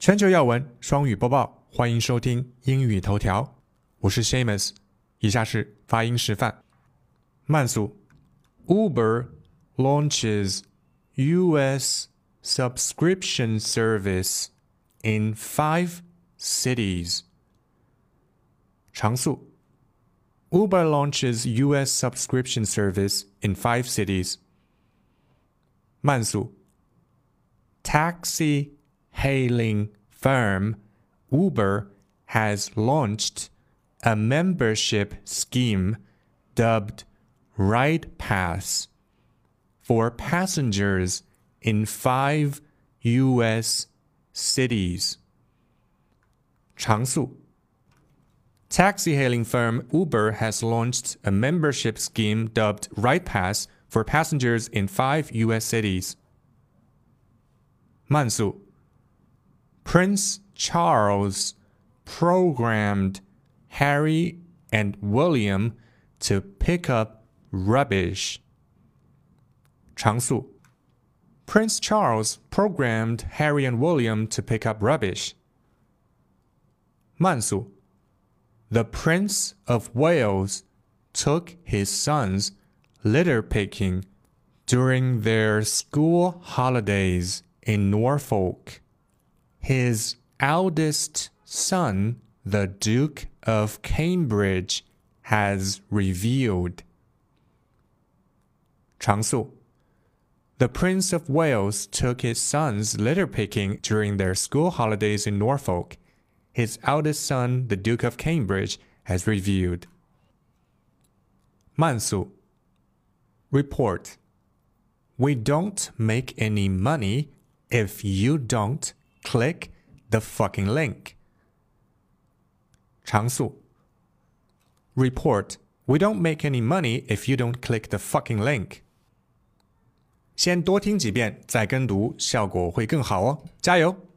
全球要闻双语播报，欢迎收听英语头条，我是 Seamus。 以下是发音示范。慢速 Uber launches US subscription service in 5 cities. 长速 Uber launches US subscription service in 5 cities. 慢速 Taxi hailing firm Uber has launched a membership scheme dubbed Ride Pass for passengers in 5 U.S. cities. 长速 Taxi hailing firm Uber has launched a membership scheme dubbed Ride Pass for passengers in 5 U.S. cities. 慢速 Prince Charles programmed Harry and William to pick up rubbish. 长速 Prince Charles programmed Harry and William to pick up rubbish. 慢速 The Prince of Wales took his sons litter picking during their school holidays in Norfolk. His eldest son, the Duke of Cambridge, has revealed. 长速 The Prince of Wales took his sons litter picking during their school holidays in Norfolk. His eldest son, the Duke of Cambridge, has revealed. 慢速 Report. We don't make any money if you don't click the fucking link. 长速 Report. We don't make any money if you don't click the fucking link. 先多听几遍再跟读，效果会更好哦，加油！